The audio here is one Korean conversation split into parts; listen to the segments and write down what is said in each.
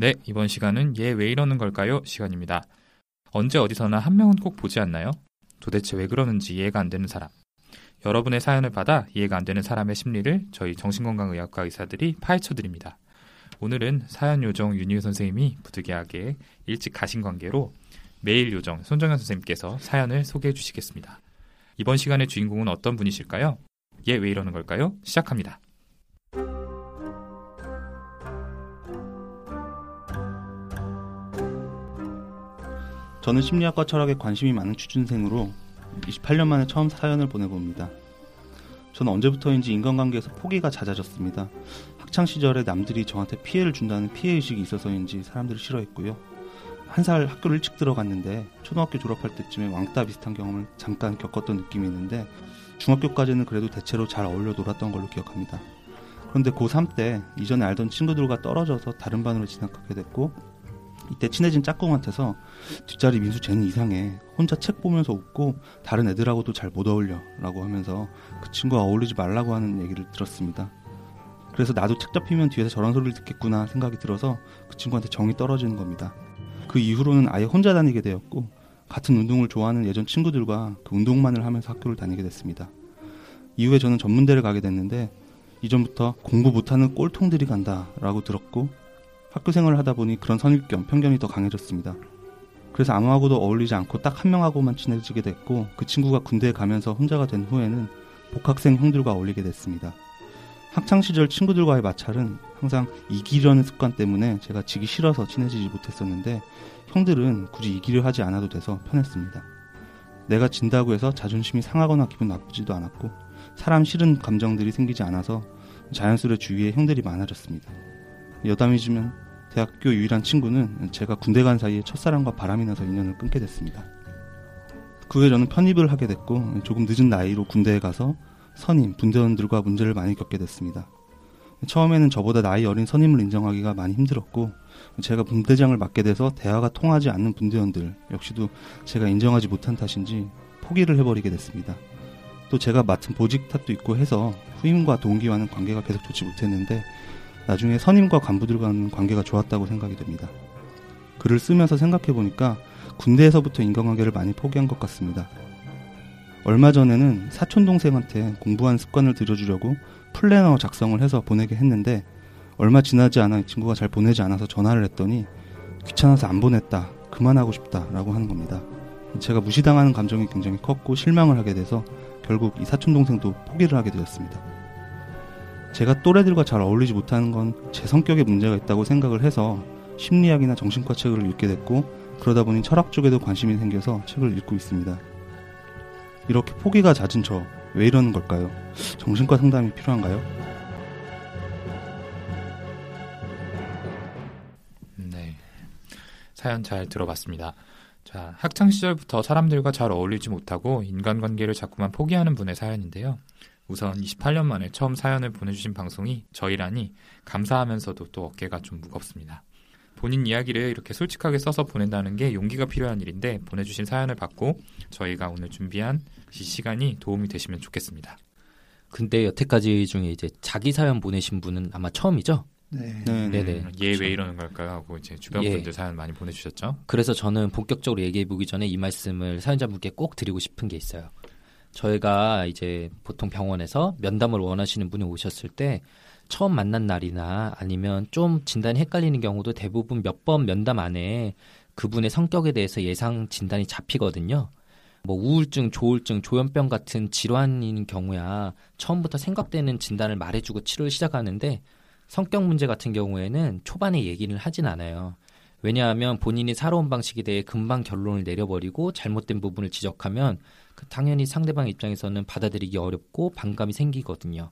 네, 이번 시간은 얘 왜 이러는 걸까요? 시간입니다. 언제 어디서나 한 명은 꼭 보지 않나요? 도대체 왜 그러는지 이해가 안 되는 사람. 여러분의 사연을 받아 이해가 안 되는 사람의 심리를 저희 정신건강의학과 의사들이 파헤쳐드립니다. 오늘은 사연 요정 윤희우 선생님이 부득이하게 일찍 가신 관계로 메일 요정 손정현 선생님께서 사연을 소개해 주시겠습니다. 이번 시간의 주인공은 어떤 분이실까요? 얘 왜 이러는 걸까요? 시작합니다. 저는 심리학과 철학에 관심이 많은 취준생으로 28년 만에 처음 사연을 보내봅니다. 저는 언제부터인지 인간관계에서 포기가 잦아졌습니다. 학창시절에 남들이 저한테 피해를 준다는 피해의식이 있어서인지 사람들을 싫어했고요. 한 살 학교를 일찍 들어갔는데 초등학교 졸업할 때쯤에 왕따 비슷한 경험을 잠깐 겪었던 느낌이 있는데 중학교까지는 그래도 대체로 잘 어울려 놀았던 걸로 기억합니다. 그런데 고3 때 이전에 알던 친구들과 떨어져서 다른 반으로 진학하게 됐고 이때 친해진 짝꿍한테서 뒷자리 민수 쟤는 이상해. 혼자 책 보면서 웃고 다른 애들하고도 잘 못 어울려 라고 하면서 그 친구와 어울리지 말라고 하는 얘기를 들었습니다. 그래서 나도 책 잡히면 뒤에서 저런 소리를 듣겠구나 생각이 들어서 그 친구한테 정이 떨어지는 겁니다. 그 이후로는 아예 혼자 다니게 되었고 같은 운동을 좋아하는 예전 친구들과 그 운동만을 하면서 학교를 다니게 됐습니다. 이후에 저는 전문대를 가게 됐는데 이전부터 공부 못하는 꼴통들이 간다 라고 들었고 학교 생활을 하다 보니 그런 선입견, 편견이 더 강해졌습니다. 그래서 아무하고도 어울리지 않고 딱 한 명하고만 친해지게 됐고 그 친구가 군대에 가면서 혼자가 된 후에는 복학생 형들과 어울리게 됐습니다. 학창시절 친구들과의 마찰은 항상 이기려는 습관 때문에 제가 지기 싫어서 친해지지 못했었는데 형들은 굳이 이기려 하지 않아도 돼서 편했습니다. 내가 진다고 해서 자존심이 상하거나 기분 나쁘지도 않았고 사람 싫은 감정들이 생기지 않아서 자연스레 주위에 형들이 많아졌습니다. 여담이지만 대학교 유일한 친구는 제가 군대 간 사이에 첫사랑과 바람이 나서 인연을 끊게 됐습니다. 그 후에 저는 편입을 하게 됐고 조금 늦은 나이로 군대에 가서 선임, 분대원들과 문제를 많이 겪게 됐습니다. 처음에는 저보다 나이 어린 선임을 인정하기가 많이 힘들었고 제가 분대장을 맡게 돼서 대화가 통하지 않는 분대원들 역시도 제가 인정하지 못한 탓인지 포기를 해버리게 됐습니다. 또 제가 맡은 보직 탓도 있고 해서 후임과 동기와는 관계가 계속 좋지 못했는데 나중에 선임과 간부들과는 관계가 좋았다고 생각이 됩니다. 글을 쓰면서 생각해보니까 군대에서부터 인간관계를 많이 포기한 것 같습니다. 얼마 전에는 사촌동생한테 공부한 습관을 들여주려고 플래너 작성을 해서 보내게 했는데 얼마 지나지 않아 이 친구가 잘 보내지 않아서 전화를 했더니 귀찮아서 안 보냈다, 그만하고 싶다라고 하는 겁니다. 제가 무시당하는 감정이 굉장히 컸고 실망을 하게 돼서 결국 이 사촌동생도 포기를 하게 되었습니다. 제가 또래들과 잘 어울리지 못하는 건 제 성격에 문제가 있다고 생각을 해서 심리학이나 정신과 책을 읽게 됐고 그러다 보니 철학 쪽에도 관심이 생겨서 책을 읽고 있습니다. 이렇게 포기가 잦은 저, 왜 이러는 걸까요? 정신과 상담이 필요한가요? 네, 사연 잘 들어봤습니다. 자, 학창시절부터 사람들과 잘 어울리지 못하고 인간관계를 자꾸만 포기하는 분의 사연인데요. 우선 28년 만에 처음 사연을 보내주신 방송이 저희라니 감사하면서도 또 어깨가 좀 무겁습니다. 본인 이야기를 이렇게 솔직하게 써서 보낸다는 게 용기가 필요한 일인데 보내주신 사연을 받고 저희가 오늘 준비한 이 시간이 도움이 되시면 좋겠습니다. 근데 여태까지 중에 이제 자기 사연 보내신 분은 아마 처음이죠? 네. 네네. 얘 왜 이러는 걸까요? 하고 이제 주변 분들 사연 많이 보내주셨죠? 그래서 저는 본격적으로 얘기해보기 전에 이 말씀을 사연자분께 꼭 드리고 싶은 게 있어요. 저희가 이제 보통 병원에서 면담을 원하시는 분이 오셨을 때 처음 만난 날이나 아니면 좀 진단이 헷갈리는 경우도 대부분 몇 번 면담 안에 그분의 성격에 대해서 예상 진단이 잡히거든요. 뭐 우울증, 조울증, 조현병 같은 질환인 경우야 처음부터 생각되는 진단을 말해주고 치료를 시작하는데 성격 문제 같은 경우에는 초반에 얘기를 하진 않아요. 왜냐하면 본인이 살아온 방식에 대해 금방 결론을 내려버리고 잘못된 부분을 지적하면 당연히 상대방 입장에서는 받아들이기 어렵고 반감이 생기거든요.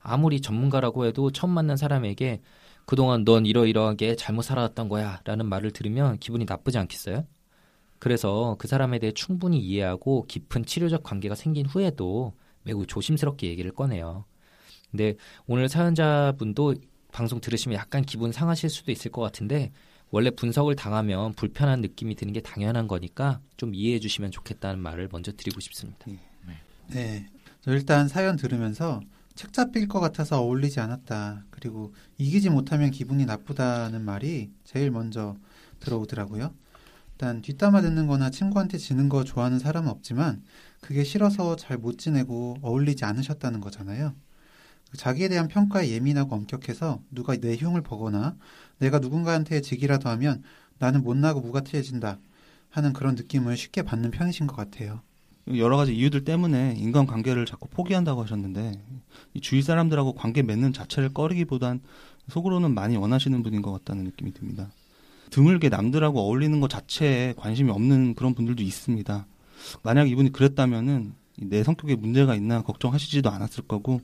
아무리 전문가라고 해도 처음 만난 사람에게 그동안 넌 이러이러하게 잘못 살아왔던 거야 라는 말을 들으면 기분이 나쁘지 않겠어요? 그래서 그 사람에 대해 충분히 이해하고 깊은 치료적 관계가 생긴 후에도 매우 조심스럽게 얘기를 꺼내요. 근데 오늘 사연자분도 방송 들으시면 약간 기분 상하실 수도 있을 것 같은데 원래 분석을 당하면 불편한 느낌이 드는 게 당연한 거니까 좀 이해해 주시면 좋겠다는 말을 먼저 드리고 싶습니다. 네, 일단 사연 들으면서 책 잡힐 것 같아서 어울리지 않았다. 그리고 이기지 못하면 기분이 나쁘다는 말이 제일 먼저 들어오더라고요. 일단 뒷담화 듣는 거나 친구한테 지는 거 좋아하는 사람은 없지만 그게 싫어서 잘 못 지내고 어울리지 않으셨다는 거잖아요. 자기에 대한 평가에 예민하고 엄격해서 누가 내 흉을 보거나 내가 누군가한테 지기라도 하면 나는 못나고 무가트해진다 하는 그런 느낌을 쉽게 받는 편이신 것 같아요. 여러 가지 이유들 때문에 인간관계를 자꾸 포기한다고 하셨는데 이 주위 사람들하고 관계 맺는 자체를 꺼리기보단 속으로는 많이 원하시는 분인 것 같다는 느낌이 듭니다. 드물게 남들하고 어울리는 것 자체에 관심이 없는 그런 분들도 있습니다. 만약 이분이 그랬다면은 내 성격에 문제가 있나 걱정하시지도 않았을 거고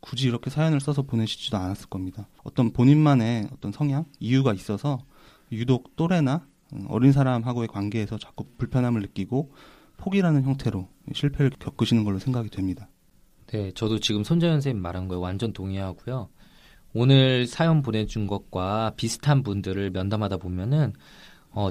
굳이 이렇게 사연을 써서 보내시지도 않았을 겁니다. 어떤 본인만의 어떤 성향, 이유가 있어서 유독 또래나 어린 사람하고의 관계에서 자꾸 불편함을 느끼고 포기라는 형태로 실패를 겪으시는 걸로 생각이 됩니다. 네, 저도 지금 손재현 선생님 말한 거에 완전 동의하고요. 오늘 사연 보내준 것과 비슷한 분들을 면담하다 보면은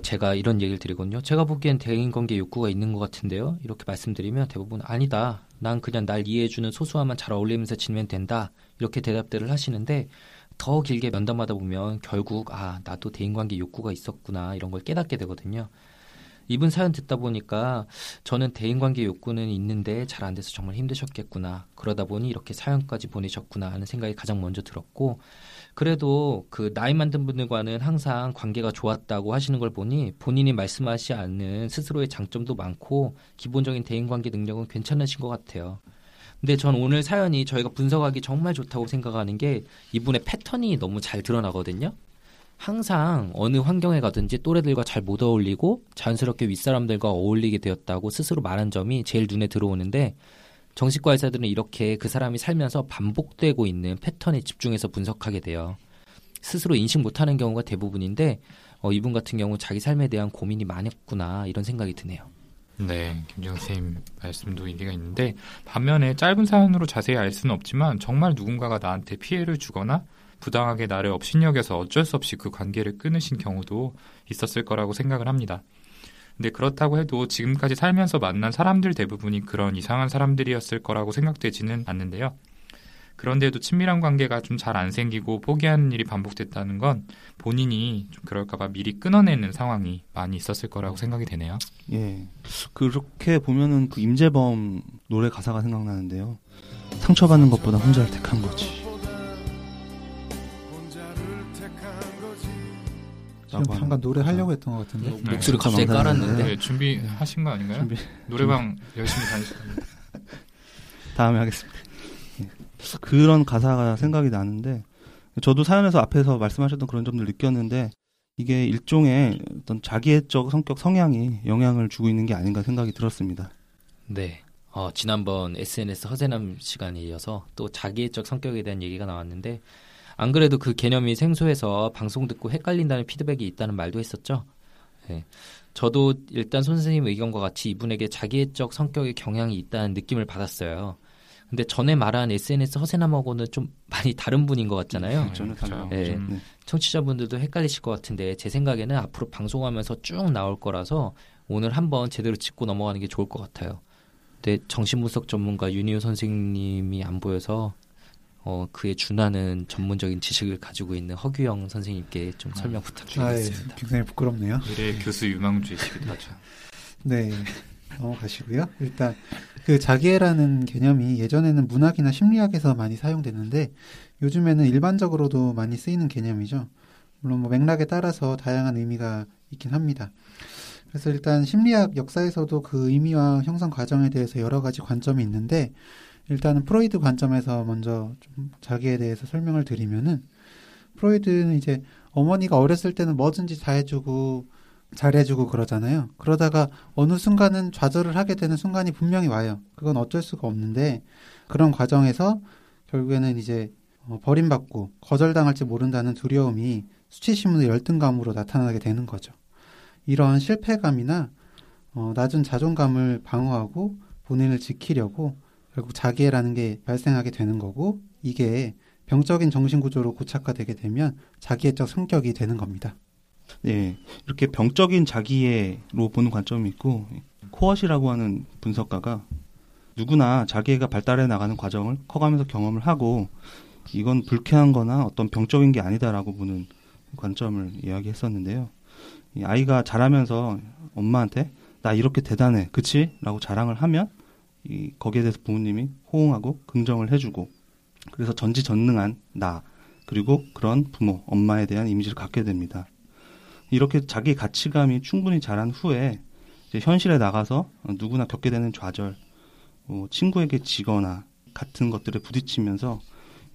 제가 이런 얘기를 드리거든요. 제가 보기엔 대인관계 욕구가 있는 것 같은데요. 이렇게 말씀드리면 대부분 아니다. 난 그냥 날 이해해주는 소수와만 잘 어울리면서 지내면 된다. 이렇게 대답들을 하시는데 더 길게 면담하다 보면 결국 나도 대인관계 욕구가 있었구나 이런 걸 깨닫게 되거든요. 이분 사연 듣다 보니까 저는 대인관계 욕구는 있는데 잘 안 돼서 정말 힘드셨겠구나. 그러다 보니 이렇게 사연까지 보내셨구나 하는 생각이 가장 먼저 들었고 그래도 그 나이 많은 분들과는 항상 관계가 좋았다고 하시는 걸 보니 본인이 말씀하시지 않는 스스로의 장점도 많고 기본적인 대인관계 능력은 괜찮으신 것 같아요. 근데 전 오늘 사연이 저희가 분석하기 정말 좋다고 생각하는 게 이분의 패턴이 너무 잘 드러나거든요. 항상 어느 환경에 가든지 또래들과 잘 못 어울리고 자연스럽게 윗사람들과 어울리게 되었다고 스스로 말한 점이 제일 눈에 들어오는데 정신과 의사들은 이렇게 그 사람이 살면서 반복되고 있는 패턴에 집중해서 분석하게 돼요. 스스로 인식 못하는 경우가 대부분인데 이분 같은 경우 자기 삶에 대한 고민이 많았구나 이런 생각이 드네요. 네, 김지영 선생님 말씀도 일리가 있는데 반면에 짧은 사연으로 자세히 알 수는 없지만 정말 누군가가 나한테 피해를 주거나 부당하게 나를 업신여겨서 어쩔 수 없이 그 관계를 끊으신 경우도 있었을 거라고 생각을 합니다. 근데 그렇다고 해도 지금까지 살면서 만난 사람들 대부분이 그런 이상한 사람들이었을 거라고 생각되지는 않는데요. 그런데도 친밀한 관계가 좀 잘 안 생기고 포기하는 일이 반복됐다는 건 본인이 좀 그럴까봐 미리 끊어내는 상황이 많이 있었을 거라고 생각이 되네요. 예, 그렇게 보면은 그 임재범 노래 가사가 생각나는데요. 상처받는 것보다 혼자를 택한 거지. 잠깐 노래 하려고 했던 것 같은데 목소리 갑자기 깔았는데 네, 준비하신 거 아닌가요? 노래방 열심히 다니시던데 다음에 하겠습니다. 네. 그런 가사가 생각이 나는데 저도 사연에서 앞에서 말씀하셨던 그런 점들 느꼈는데 이게 일종의 어떤 자기애적 성격 성향이 영향을 주고 있는 게 아닌가 생각이 들었습니다. 네, 지난번 SNS 허세남 시간에 이어서 또 자기애적 성격에 대한 얘기가 나왔는데 안 그래도 그 개념이 생소해서 방송 듣고 헷갈린다는 피드백이 있다는 말도 했었죠. 네. 저도 일단 손 선생님 의견과 같이 이분에게 자기애적 성격의 경향이 있다는 느낌을 받았어요. 근데 전에 말한 SNS 허세남하고는 좀 많이 다른 분인 것 같잖아요. 네. 청취자분들도 헷갈리실 것 같은데 제 생각에는 앞으로 방송하면서 쭉 나올 거라서 오늘 한번 제대로 짚고 넘어가는 게 좋을 것 같아요. 근데 정신분석 전문가 윤희우 선생님이 안 보여서 그에 준하는 전문적인 지식을 가지고 있는 허규영 선생님께 좀 설명 부탁드리겠습니다. 굉장히 부끄럽네요. 미래 교수 유망주이시기도 하죠. 네, 넘어가시고요. 일단 그 자기애라는 개념이 예전에는 문학이나 심리학에서 많이 사용됐는데 요즘에는 일반적으로도 많이 쓰이는 개념이죠. 물론 뭐 맥락에 따라서 다양한 의미가 있긴 합니다. 그래서 일단 심리학 역사에서도 그 의미와 형성 과정에 대해서 여러 가지 관점이 있는데 일단은 프로이드 관점에서 먼저 좀 자기에 대해서 설명을 드리면은 프로이드는 이제 어머니가 어렸을 때는 뭐든지 다 해주고 잘해주고 그러잖아요. 그러다가 어느 순간은 좌절을 하게 되는 순간이 분명히 와요. 그건 어쩔 수가 없는데 그런 과정에서 결국에는 이제 버림받고 거절당할지 모른다는 두려움이 수치심으로 열등감으로 나타나게 되는 거죠. 이런 실패감이나 낮은 자존감을 방어하고 본인을 지키려고 결국 자기애라는 게 발생하게 되는 거고 이게 병적인 정신구조로 고착화되게 되면 자기애적 성격이 되는 겁니다. 네, 이렇게 병적인 자기애로 보는 관점이 있고 코엇이라고 하는 분석가가 누구나 자기애가 발달해 나가는 과정을 커가면서 경험을 하고 이건 불쾌한 거나 어떤 병적인 게 아니다라고 보는 관점을 이야기했었는데요. 이 아이가 자라면서 엄마한테 나 이렇게 대단해, 그치? 라고 자랑을 하면 이 거기에 대해서 부모님이 호응하고 긍정을 해주고 그래서 전지전능한 나 그리고 그런 부모, 엄마에 대한 이미지를 갖게 됩니다. 이렇게 자기 가치감이 충분히 자란 후에 이제 현실에 나가서 누구나 겪게 되는 좌절, 친구에게 지거나 같은 것들에 부딪히면서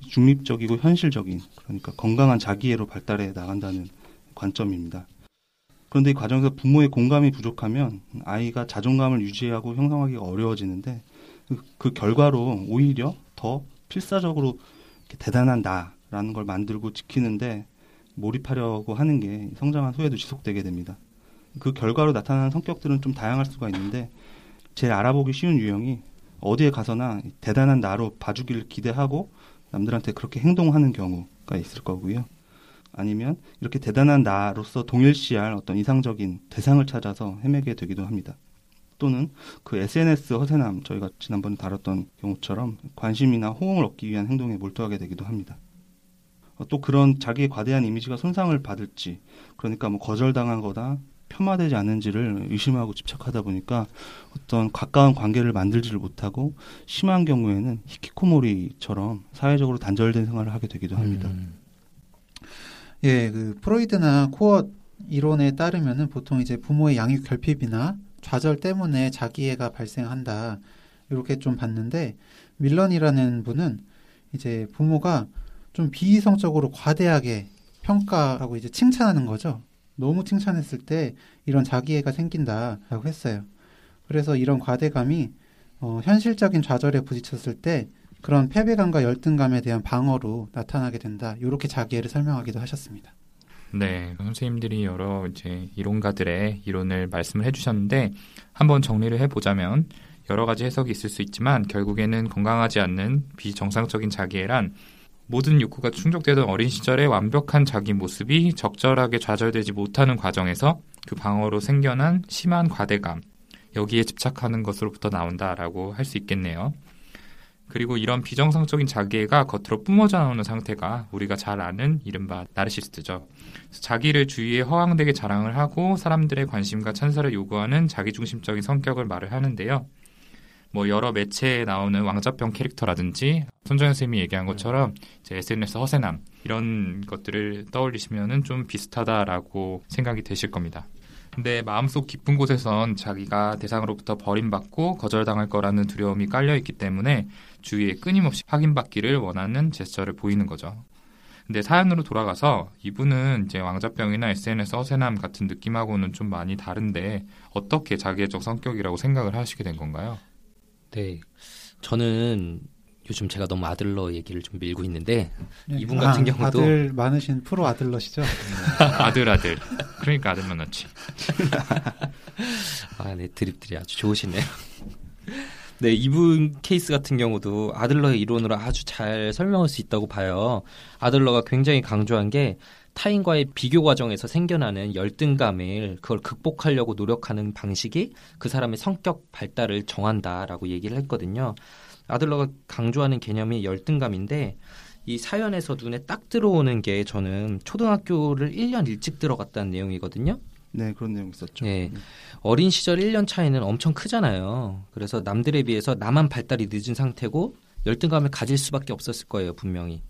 중립적이고 현실적인, 그러니까 건강한 자기애로 발달해 나간다는 관점입니다. 그런데 이 과정에서 부모의 공감이 부족하면 아이가 자존감을 유지하고 형성하기가 어려워지는데 그 결과로 오히려 더 필사적으로 이렇게 대단한 나라는 걸 만들고 지키는데 몰입하려고 하는 게 성장한 후에도 지속되게 됩니다. 그 결과로 나타나는 성격들은 좀 다양할 수가 있는데 제일 알아보기 쉬운 유형이 어디에 가서나 대단한 나로 봐주기를 기대하고 남들한테 그렇게 행동하는 경우가 있을 거고요. 아니면 이렇게 대단한 나로서 동일시할 어떤 이상적인 대상을 찾아서 헤매게 되기도 합니다. 또는 그 SNS 허세남, 저희가 지난번에 다뤘던 경우처럼 관심이나 호응을 얻기 위한 행동에 몰두하게 되기도 합니다. 또 그런 자기의 과대한 이미지가 손상을 받을지, 그러니까 뭐 거절당한 거다, 폄하되지 않는지를 의심하고 집착하다 보니까 어떤 가까운 관계를 만들지를 못하고 심한 경우에는 히키코모리처럼 사회적으로 단절된 생활을 하게 되기도 합니다. 예, 그 프로이드나 코어 이론에 따르면은 보통 이제 부모의 양육 결핍이나 좌절 때문에 자기애가 발생한다 이렇게 좀 봤는데 밀런이라는 분은 이제 부모가 좀 비이성적으로 과대하게 평가하고 이제 칭찬하는 거죠. 너무 칭찬했을 때 이런 자기애가 생긴다라고 했어요. 그래서 이런 과대감이 현실적인 좌절에 부딪혔을 때 그런 패배감과 열등감에 대한 방어로 나타나게 된다. 이렇게 자기애를 설명하기도 하셨습니다. 네, 선생님들이 여러 이제 이론가들의 이론을 말씀을 해주셨는데 한번 정리를 해보자면 여러 가지 해석이 있을 수 있지만 결국에는 건강하지 않는 비정상적인 자기애란 모든 욕구가 충족되던 어린 시절의 완벽한 자기 모습이 적절하게 좌절되지 못하는 과정에서 그 방어로 생겨난 심한 과대감, 여기에 집착하는 것으로부터 나온다라고 할 수 있겠네요. 그리고 이런 비정상적인 자기애가 겉으로 뿜어져 나오는 상태가 우리가 잘 아는 이른바 나르시스트죠. 자기를 주위에 허황되게 자랑을 하고 사람들의 관심과 찬사를 요구하는 자기중심적인 성격을 말을 하는데요. 뭐 여러 매체에 나오는 왕자병 캐릭터라든지 손정현 선생님이 얘기한 것처럼 이제 SNS 허세남 이런 것들을 떠올리시면은 좀 비슷하다라고 생각이 되실 겁니다. 근데 마음속 깊은 곳에선 자기가 대상으로부터 버림받고 거절당할 거라는 두려움이 깔려있기 때문에 주위에 끊임없이 확인받기를 원하는 제스처를 보이는 거죠. 근데 사연으로 돌아가서 이분은 이제 왕자병이나 SNS 허세남 같은 느낌하고는 좀 많이 다른데 어떻게 자기애적 성격이라고 생각을 하시게 된 건가요? 네, 저는 요즘 제가 너무 아들러 얘기를 좀 밀고 있는데 이분 같은 경우도 아들 많으신 프로 아들러시죠? 아들 그러니까 아들 만났지. 아, 네, 드립들이 아주 좋으시네요. 네, 이분 케이스 같은 경우도 아들러의 이론으로 아주 잘 설명할 수 있다고 봐요. 아들러가 굉장히 강조한 게 타인과의 비교 과정에서 생겨나는 열등감을 그걸 극복하려고 노력하는 방식이 그 사람의 성격 발달을 정한다라고 얘기를 했거든요. 아들러가 강조하는 개념이 열등감인데 이 사연에서 눈에 딱 들어오는 게 저는 초등학교를 1년 일찍 들어갔다는 내용이거든요. 네, 그런 내용이 있었죠. 네. 어린 시절 1년 차이는 엄청 크잖아요. 그래서 남들에 비해서 나만 발달이 늦은 상태고 열등감을 가질 수밖에 없었을 거예요, 분명히.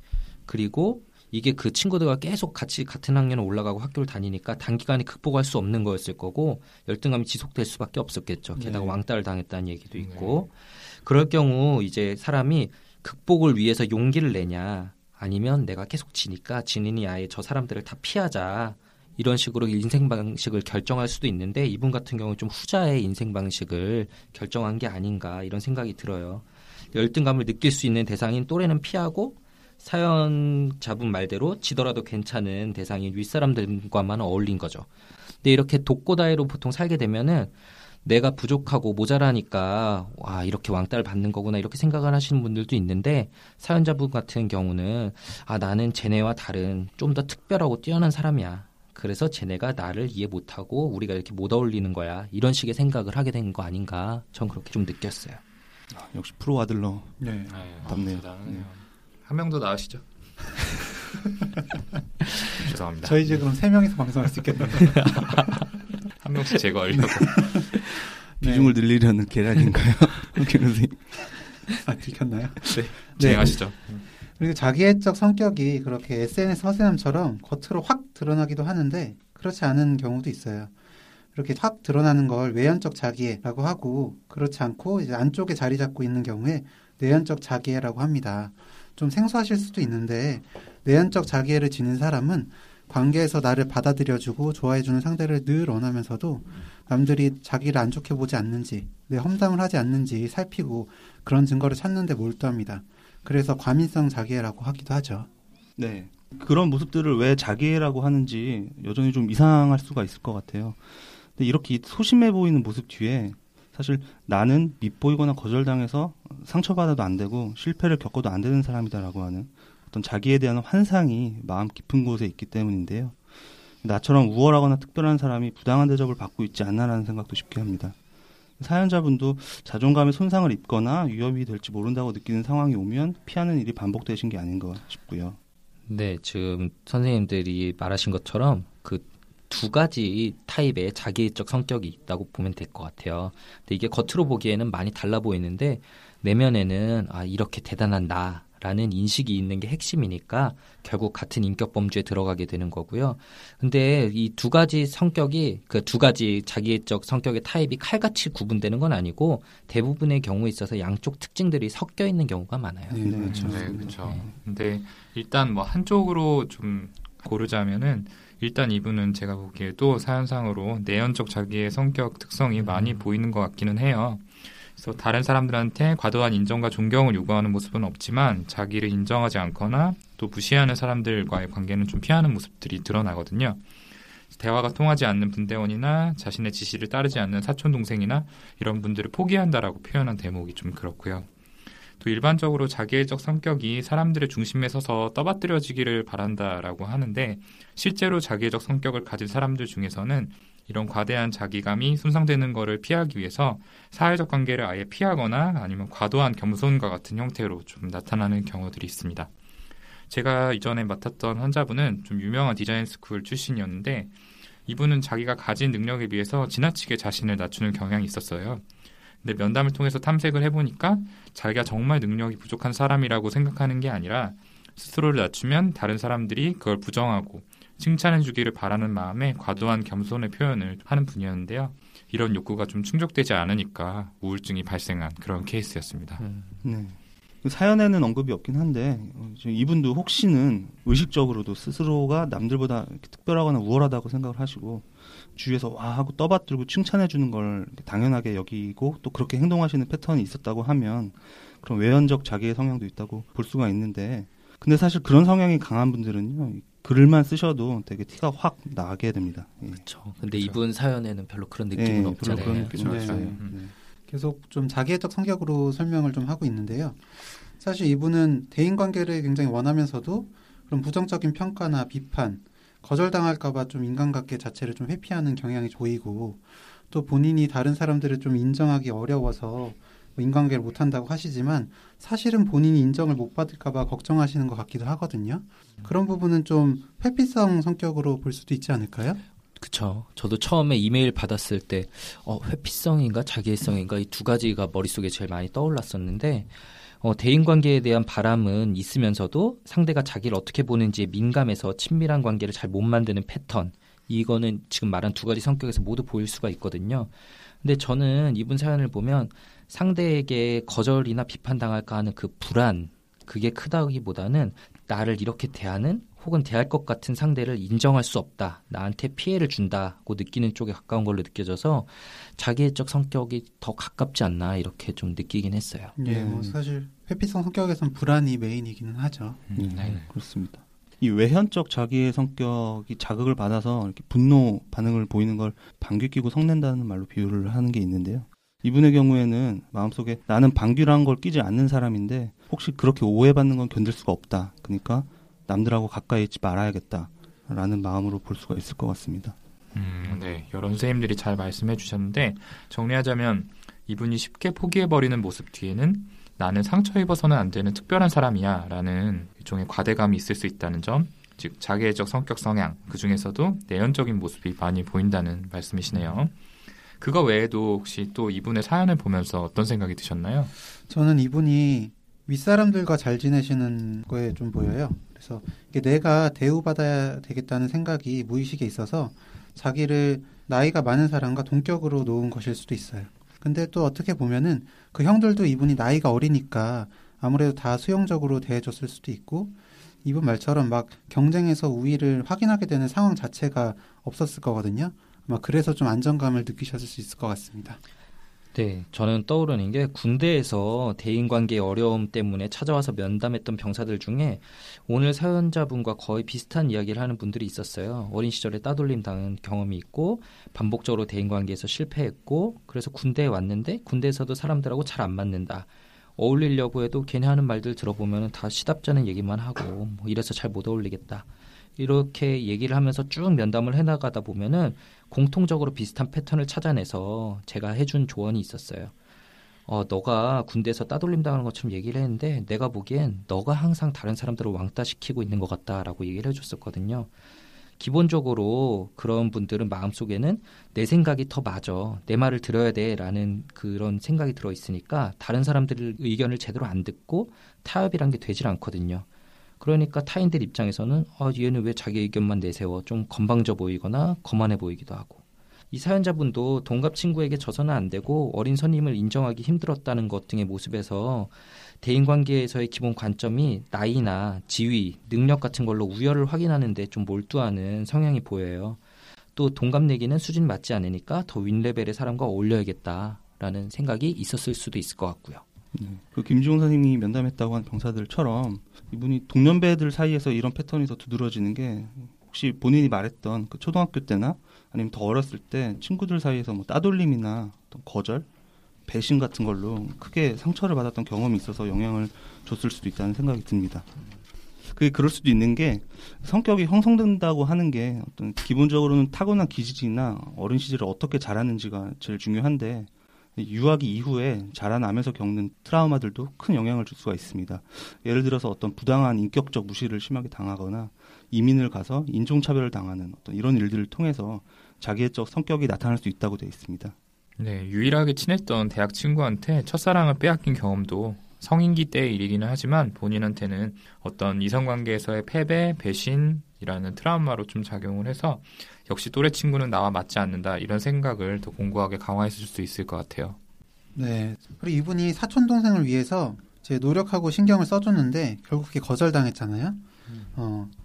그리고 이게 그 친구들과 계속 같이 같은 학년에 올라가고 학교를 다니니까 단기간에 극복할 수 없는 거였을 거고 열등감이 지속될 수밖에 없었겠죠. 게다가 네. 왕따를 당했다는 얘기도 있고. 네. 그럴 경우 이제 사람이 극복을 위해서 용기를 내냐 아니면 내가 계속 지니까 지니니 아예 저 사람들을 다 피하자 이런 식으로 인생 방식을 결정할 수도 있는데 이분 같은 경우는 좀 후자의 인생 방식을 결정한 게 아닌가 이런 생각이 들어요. 열등감을 느낄 수 있는 대상인 또래는 피하고 사연자분 말대로 지더라도 괜찮은 대상인 윗사람들과만 어울린 거죠. 근데 이렇게 독고다이로 보통 살게 되면은 내가 부족하고 모자라니까 와 이렇게 왕따를 받는 거구나 이렇게 생각을 하시는 분들도 있는데 사연자분 같은 경우는 아 나는 쟤네와 다른 좀 더 특별하고 뛰어난 사람이야. 그래서 쟤네가 나를 이해 못하고 우리가 이렇게 못 어울리는 거야. 이런 식의 생각을 하게 된 거 아닌가 전 그렇게 좀 느꼈어요. 역시 프로 아들러. 네. 답네요. 네. 한 명 더 나으시죠? 죄송합니다. 저희 이제 그럼 3명이서 방송할 수 있겠네요. 한 명씩 제거하려고. 비중을 늘리려는 계략인가요? 아, 들켰나요? 네. 진행하시죠. 그리고 자기애적 성격이 그렇게 SNS 허세남처럼 겉으로 확 드러나기도 하는데 그렇지 않은 경우도 있어요. 이렇게 확 드러나는 걸 외연적 자기애라고 하고, 그렇지 않고 이제 안쪽에 자리 잡고 있는 경우에 내연적 자기애라고 합니다. 좀 생소하실 수도 있는데 내연적 자기애를 지닌 사람은 관계에서 나를 받아들여주고 좋아해주는 상대를 늘 원하면서도 남들이 자기를 안 좋게 보지 않는지, 내 험담을 하지 않는지 살피고 그런 증거를 찾는 데 몰두합니다. 그래서 과민성 자기애라고 하기도 하죠. 네, 그런 모습들을 왜 자기애라고 하는지 여전히 좀 이상할 수가 있을 것 같아요. 근데 이렇게 소심해 보이는 모습 뒤에 사실 나는 밉보이거나 거절당해서 상처받아도 안 되고 실패를 겪어도 안 되는 사람이다라고 하는 어떤 자기에 대한 환상이 마음 깊은 곳에 있기 때문인데요. 나처럼 우월하거나 특별한 사람이 부당한 대접을 받고 있지 않나라는 생각도 쉽게 합니다. 사연자분도 자존감에 손상을 입거나 위협이 될지 모른다고 느끼는 상황이 오면 피하는 일이 반복되신 게 아닌가 싶고요. 네, 지금 선생님들이 말하신 것처럼 그 2가지 타입의 자기애적 성격이 있다고 보면 될 것 같아요. 근데 이게 겉으로 보기에는 많이 달라 보이는데 내면에는 아, 이렇게 대단한 나 라는 인식이 있는 게 핵심이니까 결국 같은 인격 범주에 들어가게 되는 거고요. 근데 이 2가지 성격이, 그 2가지 자기애적 성격의 타입이 칼같이 구분되는 건 아니고 대부분의 경우에 있어서 양쪽 특징들이 섞여 있는 경우가 많아요. 네, 그렇죠. 네, 그렇죠. 네. 근데 일단 뭐 한쪽으로 좀 고르자면은 일단 이분은 제가 보기에도 사연상으로 내연적 자기의 성격 특성이 많이 보이는 것 같기는 해요. 그래서 다른 사람들한테 과도한 인정과 존경을 요구하는 모습은 없지만 자기를 인정하지 않거나 또 무시하는 사람들과의 관계는 좀 피하는 모습들이 드러나거든요. 대화가 통하지 않는 분대원이나 자신의 지시를 따르지 않는 사촌동생이나 이런 분들을 포기한다라고 표현한 대목이 좀 그렇고요. 또 일반적으로 자기애적 성격이 사람들의 중심에 서서 떠받들여지기를 바란다라고 하는데 실제로 자기애적 성격을 가진 사람들 중에서는 이런 과대한 자기감이 손상되는 것을 피하기 위해서 사회적 관계를 아예 피하거나 아니면 과도한 겸손과 같은 형태로 좀 나타나는 경우들이 있습니다. 제가 이전에 맡았던 환자분은 좀 유명한 디자인 스쿨 출신이었는데 이분은 자기가 가진 능력에 비해서 지나치게 자신을 낮추는 경향이 있었어요. 근데 면담을 통해서 탐색을 해보니까 자기가 정말 능력이 부족한 사람이라고 생각하는 게 아니라 스스로를 낮추면 다른 사람들이 그걸 부정하고 칭찬해주기를 바라는 마음에 과도한 겸손의 표현을 하는 분이었는데요. 이런 욕구가 좀 충족되지 않으니까 우울증이 발생한 그런 케이스였습니다. 네. 사연에는 언급이 없긴 한데 이분도 혹시는 의식적으로도 스스로가 남들보다 특별하거나 우월하다고 생각을 하시고 주위에서 와 하고 떠받들고 칭찬해주는 걸 당연하게 여기고 또 그렇게 행동하시는 패턴이 있었다고 하면 그런 외연적 자기의 성향도 있다고 볼 수가 있는데, 근데 사실 그런 성향이 강한 분들은요 글만 쓰셔도 되게 티가 확 나게 됩니다. 예. 그렇죠. 근데 그쵸. 이분 사연에는 별로 그런 느낌은 없잖아요. 그런 느낌은 없어요. 네. 계속 좀 자기애적 성격으로 설명을 좀 하고 있는데요. 사실 이분은 대인관계를 굉장히 원하면서도 그런 부정적인 평가나 비판, 거절당할까봐 좀 인간관계 자체를 좀 회피하는 경향이 보이고, 또 본인이 다른 사람들을 좀 인정하기 어려워서 인간관계를 못한다고 하시지만 사실은 본인이 인정을 못 받을까봐 걱정하시는 것 같기도 하거든요. 그런 부분은 좀 회피성 성격으로 볼 수도 있지 않을까요? 그렇죠. 저도 처음에 이메일 받았을 때 회피성인가 자기애성인가 이 2가지가 머릿속에 제일 많이 떠올랐었는데 대인관계에 대한 바람은 있으면서도 상대가 자기를 어떻게 보는지에 민감해서 친밀한 관계를 잘 못 만드는 패턴, 이거는 지금 말한 2가지 성격에서 모두 보일 수가 있거든요. 근데 저는 이분 사연을 보면 상대에게 거절이나 비판당할까 하는 그 불안, 그게 크다기보다는 나를 이렇게 대하는 혹은 대할 것 같은 상대를 인정할 수 없다, 나한테 피해를 준다고 느끼는 쪽에 가까운 걸로 느껴져서 자기애적 성격이 더 가깝지 않나 이렇게 좀 느끼긴 했어요. 네, 뭐 사실 회피성 성격에선 불안이 메인이기는 하죠. 네, 그렇습니다. 이 외현적 자기의 성격이 자극을 받아서 이렇게 분노 반응을 보이는 걸 방귀 뀌고 성낸다는 말로 비유를 하는 게 있는데요. 이분의 경우에는 마음속에 나는 방귀라는 걸 끼지 않는 사람인데 혹시 그렇게 오해받는 건 견딜 수가 없다, 그러니까 남들하고 가까이 있지 말아야겠다라는 마음으로 볼 수가 있을 것 같습니다. 네, 여러 선생님들이 잘 말씀해 주셨는데 정리하자면 이분이 쉽게 포기해버리는 모습 뒤에는 나는 상처 입어서는 안 되는 특별한 사람이야 라는 일종의 과대감이 있을 수 있다는 점, 즉 자기애적 성격 성향, 그 중에서도 내연적인 모습이 많이 보인다는 말씀이시네요. 그거 외에도 혹시 또 이분의 사연을 보면서 어떤 생각이 드셨나요? 저는 이분이 윗사람들과 잘 지내시는 거에 좀 보여요. 그래서 이게 내가 대우받아야 되겠다는 생각이 무의식에 있어서 자기를 나이가 많은 사람과 동격으로 놓은 것일 수도 있어요. 근데 또 어떻게 보면은 그 형들도 이분이 나이가 어리니까 아무래도 다 수용적으로 대해줬을 수도 있고, 이분 말처럼 막 경쟁에서 우위를 확인하게 되는 상황 자체가 없었을 거거든요. 아마 그래서 좀 안정감을 느끼셨을 수 있을 것 같습니다. 네, 저는 떠오르는 게 군대에서 대인관계의 어려움 때문에 찾아와서 면담했던 병사들 중에 오늘 사연자분과 거의 비슷한 이야기를 하는 분들이 있었어요. 어린 시절에 따돌림 당한 경험이 있고 반복적으로 대인관계에서 실패했고, 그래서 군대에 왔는데 군대에서도 사람들하고 잘 안 맞는다. 어울리려고 해도 괜히 하는 말들 들어보면 다 시답잖은 얘기만 하고 뭐 이래서 잘 못 어울리겠다. 이렇게 얘기를 하면서 쭉 면담을 해나가다 보면은 공통적으로 비슷한 패턴을 찾아내서 제가 해준 조언이 있었어요. 너가 군대에서 따돌림 당하는 것처럼 얘기를 했는데 내가 보기엔 너가 항상 다른 사람들을 왕따시키고 있는 것 같다라고 얘기를 해줬었거든요. 기본적으로 그런 분들은 마음속에는 내 생각이 더 맞아, 내 말을 들어야 돼라는 그런 생각이 들어있으니까 다른 사람들의 의견을 제대로 안 듣고 타협이란 게 되질 않거든요. 그러니까 타인들 입장에서는 얘는 왜 자기 의견만 내세워, 좀 건방져 보이거나 거만해 보이기도 하고, 이 사연자분도 동갑 친구에게 져서는 안 되고 어린 선임을 인정하기 힘들었다는 것 등의 모습에서 대인관계에서의 기본 관점이 나이나 지위, 능력 같은 걸로 우열을 확인하는 데 좀 몰두하는 성향이 보여요. 또 동갑내기는 수준 맞지 않으니까 더 윗레벨의 사람과 어울려야겠다라는 생각이 있었을 수도 있을 것 같고요. 네. 그 김지웅 선생님이 면담했다고 한 병사들처럼 이분이 동년배들 사이에서 이런 패턴이 더 두드러지는 게, 혹시 본인이 말했던 그 초등학교 때나 아니면 더 어렸을 때 친구들 사이에서 뭐 따돌림이나 어떤 거절, 배신 같은 걸로 크게 상처를 받았던 경험이 있어서 영향을 줬을 수도 있다는 생각이 듭니다. 그게 그럴 수도 있는 게, 성격이 형성된다고 하는 게 어떤 기본적으로는 타고난 기질이나 어린 시절을 어떻게 자라는지가 제일 중요한데, 유아기 이후에 자라나면서 겪는 트라우마들도 큰 영향을 줄 수가 있습니다. 예를 들어서 어떤 부당한 인격적 무시를 심하게 당하거나 이민을 가서 인종차별을 당하는 어떤 이런 일들을 통해서 자기애적 성격이 나타날 수 있다고 되어 있습니다. 네, 유일하게 친했던 대학 친구한테 첫사랑을 빼앗긴 경험도 성인기 때의 일이기는 하지만 본인한테는 어떤 이성관계에서의 패배, 배신이라는 트라우마로 좀 작용을 해서 역시 또래 친구는 나와 맞지 않는다, 이런 생각을 더 공고하게 강화했을 수 있을 것 같아요. 네, 그리고 이분이 사촌동생을 위해서 이제 노력하고 신경을 써줬는데 결국 그게 거절당했잖아요.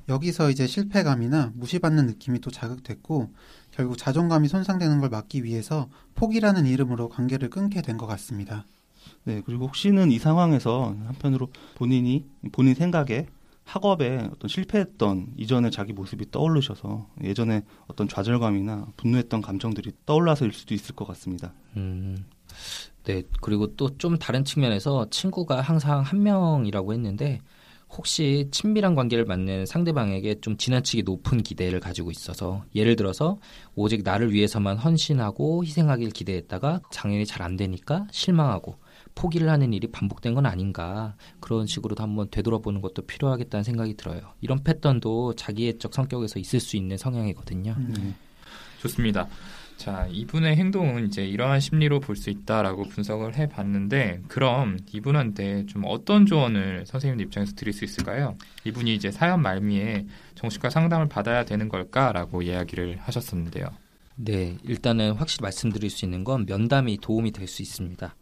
여기서 이제 실패감이나 무시받는 느낌이 또 자극됐고 결국 자존감이 손상되는 걸 막기 위해서 포기라는 이름으로 관계를 끊게 된 것 같습니다. 네, 그리고 혹시는 이 상황에서 한편으로 본인이 본인 생각에, 학업에 어떤 실패했던 이전의 자기 모습이 떠오르셔서 예전에 어떤 좌절감이나 분노했던 감정들이 떠올라서일 수도 있을 것 같습니다. 네, 그리고 또 좀 다른 측면에서 친구가 항상 한 명이라고 했는데 혹시 친밀한 관계를 맞는 상대방에게 좀 지나치게 높은 기대를 가지고 있어서, 예를 들어서 오직 나를 위해서만 헌신하고 희생하길 기대했다가 당연히 잘 안 되니까 실망하고 포기를 하는 일이 반복된 건 아닌가, 그런 식으로도 한번 되돌아보는 것도 필요하겠다는 생각이 들어요. 이런 패턴도 자기애적 성격에서 있을 수 있는 성향이거든요. 좋습니다. 자, 이분의 행동은 이제 이러한 심리로 볼 수 있다라고 분석을 해봤는데, 그럼 이분한테 좀 어떤 조언을 선생님 입장에서 드릴 수 있을까요? 이분이 이제 사연 말미에 정신과 상담을 받아야 되는 걸까라고 이야기를 하셨었는데요. 네, 일단은 확실히 말씀드릴 수 있는 건 면담이 도움이 될 수 있습니다.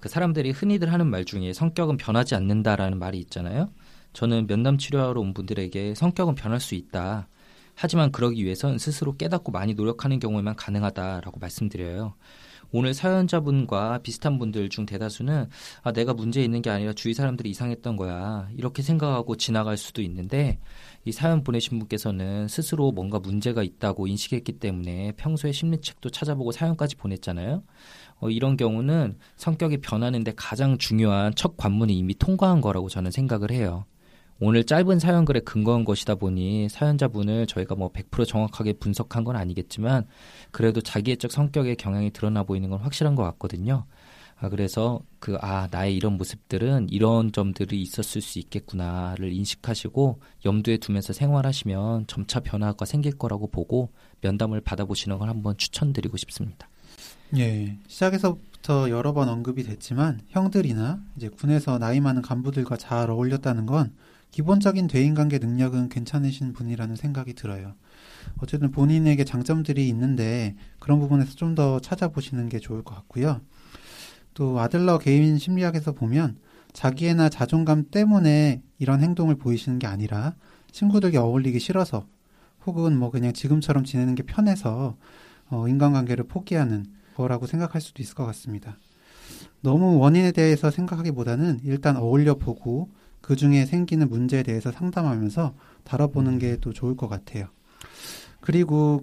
그 사람들이 흔히들 하는 말 중에 성격은 변하지 않는다라는 말이 있잖아요. 저는 면담 치료하러 온 분들에게 성격은 변할 수 있다, 하지만 그러기 위해선 스스로 깨닫고 많이 노력하는 경우에만 가능하다라고 말씀드려요. 오늘 사연자분과 비슷한 분들 중 대다수는 내가 문제 있는 게 아니라 주위 사람들이 이상했던 거야, 이렇게 생각하고 지나갈 수도 있는데, 이 사연 보내신 분께서는 스스로 뭔가 문제가 있다고 인식했기 때문에 평소에 심리책도 찾아보고 사연까지 보냈잖아요. 이런 경우는 성격이 변하는 데 가장 중요한 첫 관문이 이미 통과한 거라고 저는 생각을 해요. 오늘 짧은 사연글에 근거한 것이다 보니 사연자분을 저희가 100% 정확하게 분석한 건 아니겠지만 그래도 자기애적 성격의 경향이 드러나 보이는 건 확실한 것 같거든요. 그래서 나의 이런 모습들은 이런 점들이 있었을 수 있겠구나를 인식하시고 염두에 두면서 생활하시면 점차 변화가 생길 거라고 보고 면담을 받아보시는 걸 한번 추천드리고 싶습니다. 예, 시작에서부터 여러 번 언급이 됐지만 형들이나 이제 군에서 나이 많은 간부들과 잘 어울렸다는 건 기본적인 대인관계 능력은 괜찮으신 분이라는 생각이 들어요. 어쨌든 본인에게 장점들이 있는데 그런 부분에서 좀 더 찾아보시는 게 좋을 것 같고요. 또 아들러 개인 심리학에서 보면 자기애나 자존감 때문에 이런 행동을 보이시는 게 아니라 친구들에게 어울리기 싫어서 혹은 뭐 그냥 지금처럼 지내는 게 편해서 인간관계를 포기하는 거라고 생각할 수도 있을 것 같습니다. 너무 원인에 대해서 생각하기보다는 일단 어울려보고 그 중에 생기는 문제에 대해서 상담하면서 다뤄보는 게 또 좋을 것 같아요. 그리고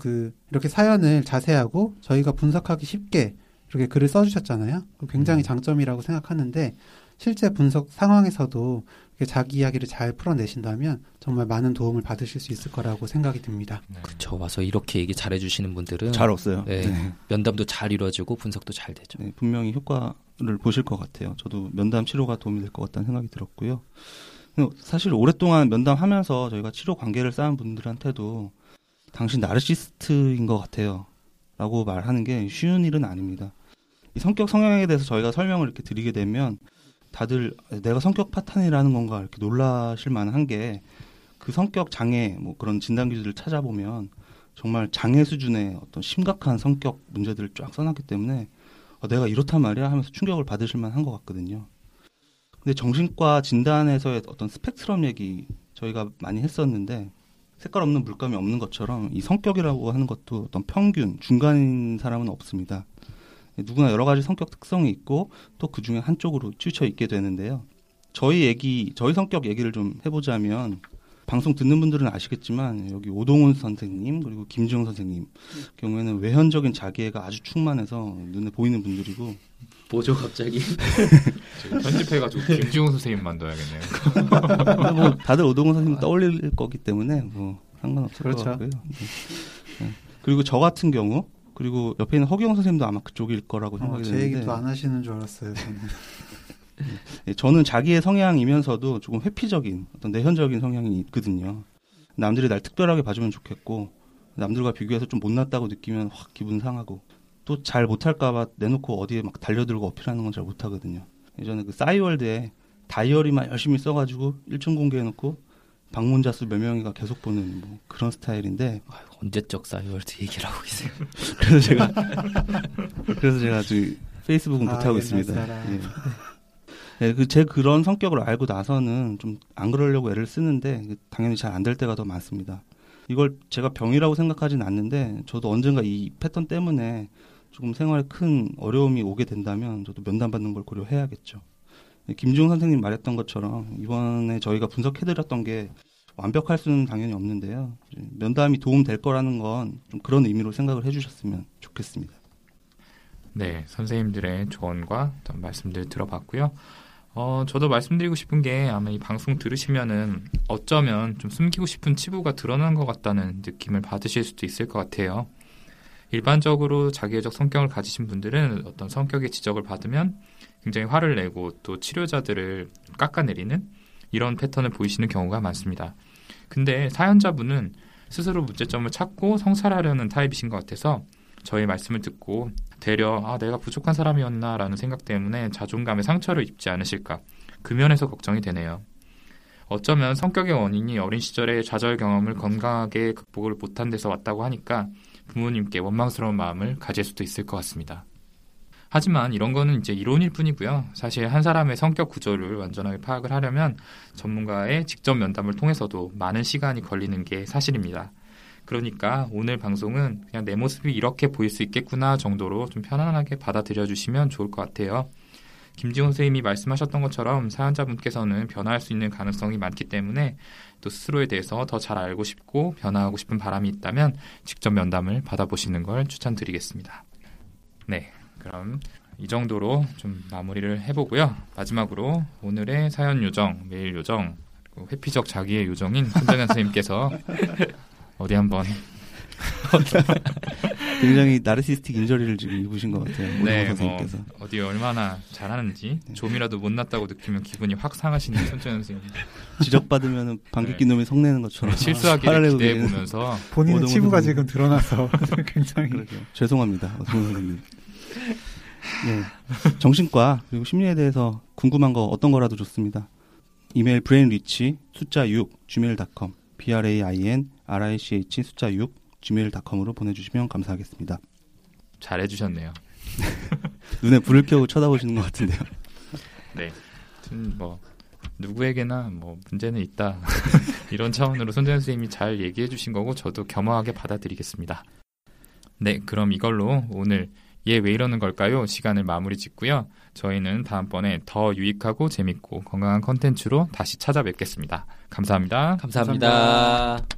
이렇게 사연을 자세하고 저희가 분석하기 쉽게 이렇게 글을 써주셨잖아요. 굉장히 장점이라고 생각하는데 실제 분석 상황에서도 이렇게 자기 이야기를 잘 풀어내신다면 정말 많은 도움을 받으실 수 있을 거라고 생각이 듭니다. 네. 그렇죠. 와서 이렇게 얘기 잘해주시는 분들은 잘 없어요. 네. 네. 면담도 잘 이루어지고 분석도 잘 되죠. 네, 분명히 효과를 보실 것 같아요. 저도 면담 치료가 도움이 될 것 같다는 생각이 들었고요. 사실 오랫동안 면담하면서 저희가 치료 관계를 쌓은 분들한테도 당신 나르시스트인 것 같아요 라고 말하는 게 쉬운 일은 아닙니다. 이 성격 성향에 대해서 저희가 설명을 이렇게 드리게 되면 다들 내가 성격 파탄이라는 건가 이렇게 놀라실 만한 게 그 성격 장애 뭐 그런 진단 기준을 찾아보면 정말 장애 수준의 어떤 심각한 성격 문제들을 쫙 써놨기 때문에 내가 이렇단 말이야 하면서 충격을 받으실 만한 것 같거든요. 근데 정신과 진단에서의 어떤 스펙트럼 얘기 저희가 많이 했었는데 색깔 없는 물감이 없는 것처럼 이 성격이라고 하는 것도 어떤 평균, 중간인 사람은 없습니다. 누구나 여러 가지 성격 특성이 있고 또 그중에 한쪽으로 치우쳐 있게 되는데요. 저희 성격 얘기를 좀 해보자면 방송 듣는 분들은 아시겠지만 여기 오동훈 선생님 그리고 김지영 선생님 경우에는 외현적인 자기애가 아주 충만해서 눈에 보이는 분들이고 뭐죠 갑자기? 편집해가지고 김지영 선생님 만들어야겠네요. 뭐 다들 오동훈 선생님 떠올릴 거기 때문에 뭐 상관없을 그렇죠. 것 같고요. 네. 그리고 저 같은 경우 그리고 옆에 있는 허경 선생님도 아마 그쪽일 거라고 생각이 드는데 제 얘기도 안 하시는 줄 알았어요. 저는. 저는 자기의 성향이면서도 조금 회피적인 어떤 내현적인 성향이 있거든요. 남들이 날 특별하게 봐주면 좋겠고 남들과 비교해서 좀 못났다고 느끼면 확 기분 상하고 또 잘 못할까봐 내놓고 어디에 막 달려들고 어필하는 건 잘 못하거든요. 예전에 그 싸이월드에 다이어리만 열심히 써가지고 1층 공개해놓고 방문자 수 몇 명이가 계속 보는 뭐 그런 스타일인데 아유, 언제적 싸이월드 얘기를 하고 계세요. 그래서 제가 아주 페이스북은 못하고 있습니다. 예. 네, 제 그런 성격을 알고 나서는 좀 안 그러려고 애를 쓰는데 당연히 잘 안 될 때가 더 많습니다. 이걸 제가 병이라고 생각하진 않는데 저도 언젠가 이 패턴 때문에 조금 생활에 큰 어려움이 오게 된다면 저도 면담받는 걸 고려해야겠죠. 김지웅 선생님 말했던 것처럼 이번에 저희가 분석해드렸던 게 완벽할 수는 당연히 없는데요. 면담이 도움될 거라는 건 좀 그런 의미로 생각을 해주셨으면 좋겠습니다. 네, 선생님들의 조언과 말씀들 들어봤고요. 저도 말씀드리고 싶은 게 아마 이 방송 들으시면은 어쩌면 좀 숨기고 싶은 치부가 드러난 것 같다는 느낌을 받으실 수도 있을 것 같아요. 일반적으로 자기애적 성격을 가지신 분들은 어떤 성격의 지적을 받으면 굉장히 화를 내고 또 치료자들을 깎아내리는 이런 패턴을 보이시는 경우가 많습니다. 근데 사연자분은 스스로 문제점을 찾고 성찰하려는 타입이신 것 같아서 저희 말씀을 듣고 되려 내가 부족한 사람이었나라는 생각 때문에 자존감에 상처를 입지 않으실까 그 면에서 걱정이 되네요. 어쩌면 성격의 원인이 어린 시절의 좌절 경험을 건강하게 극복을 못한 데서 왔다고 하니까 부모님께 원망스러운 마음을 가질 수도 있을 것 같습니다. 하지만 이런 거는 이제 이론일 뿐이고요. 사실 한 사람의 성격 구조를 완전하게 파악을 하려면 전문가의 직접 면담을 통해서도 많은 시간이 걸리는 게 사실입니다. 그러니까 오늘 방송은 그냥 내 모습이 이렇게 보일 수 있겠구나 정도로 좀 편안하게 받아들여 주시면 좋을 것 같아요. 김지훈 선생님이 말씀하셨던 것처럼 사연자분께서는 변화할 수 있는 가능성이 많기 때문에 또 스스로에 대해서 더 잘 알고 싶고 변화하고 싶은 바람이 있다면 직접 면담을 받아보시는 걸 추천드리겠습니다. 네, 그럼 이 정도로 좀 마무리를 해보고요. 마지막으로 오늘의 사연 요정, 메일 요정, 그리고 회피적 자기의 요정인 손정현 선생님께서 어디 한번 굉장히 나르시스틱 인저리를 지금 입으신 것 같아요. 네, 선생님께서. 어디에 얼마나 잘하는지 네. 좀이라도 못났다고 느끼면 기분이 확 상하시는 손정현 선생님. 지적받으면 방귀낀 놈이 성내는 것처럼. 네, 실수하기를 기대해보면서. 본인의 치부가 지금 드러나서 굉장히. 그러게요. 죄송합니다. 선생님. 네. 정신과 그리고 심리에 대해서 궁금한 거 어떤 거라도 좋습니다. 이메일 브레인리치 숫자 6 gmail.com brainrich 숫자 6 gmail.com으로 보내주시면 감사하겠습니다. 잘해주셨네요. 눈에 불을 켜고 쳐다보시는 것 같은데요. 네, 뭐 누구에게나 뭐 문제는 있다 이런 차원으로 손정현 선생님이 잘 얘기해주신 거고 저도 겸허하게 받아들이겠습니다. 네, 그럼 이걸로 오늘 얘 왜 이러는 걸까요? 시간을 마무리 짓고요. 저희는 다음번에 더 유익하고 재밌고 건강한 컨텐츠로 다시 찾아뵙겠습니다. 감사합니다. 감사합니다. 감사합니다.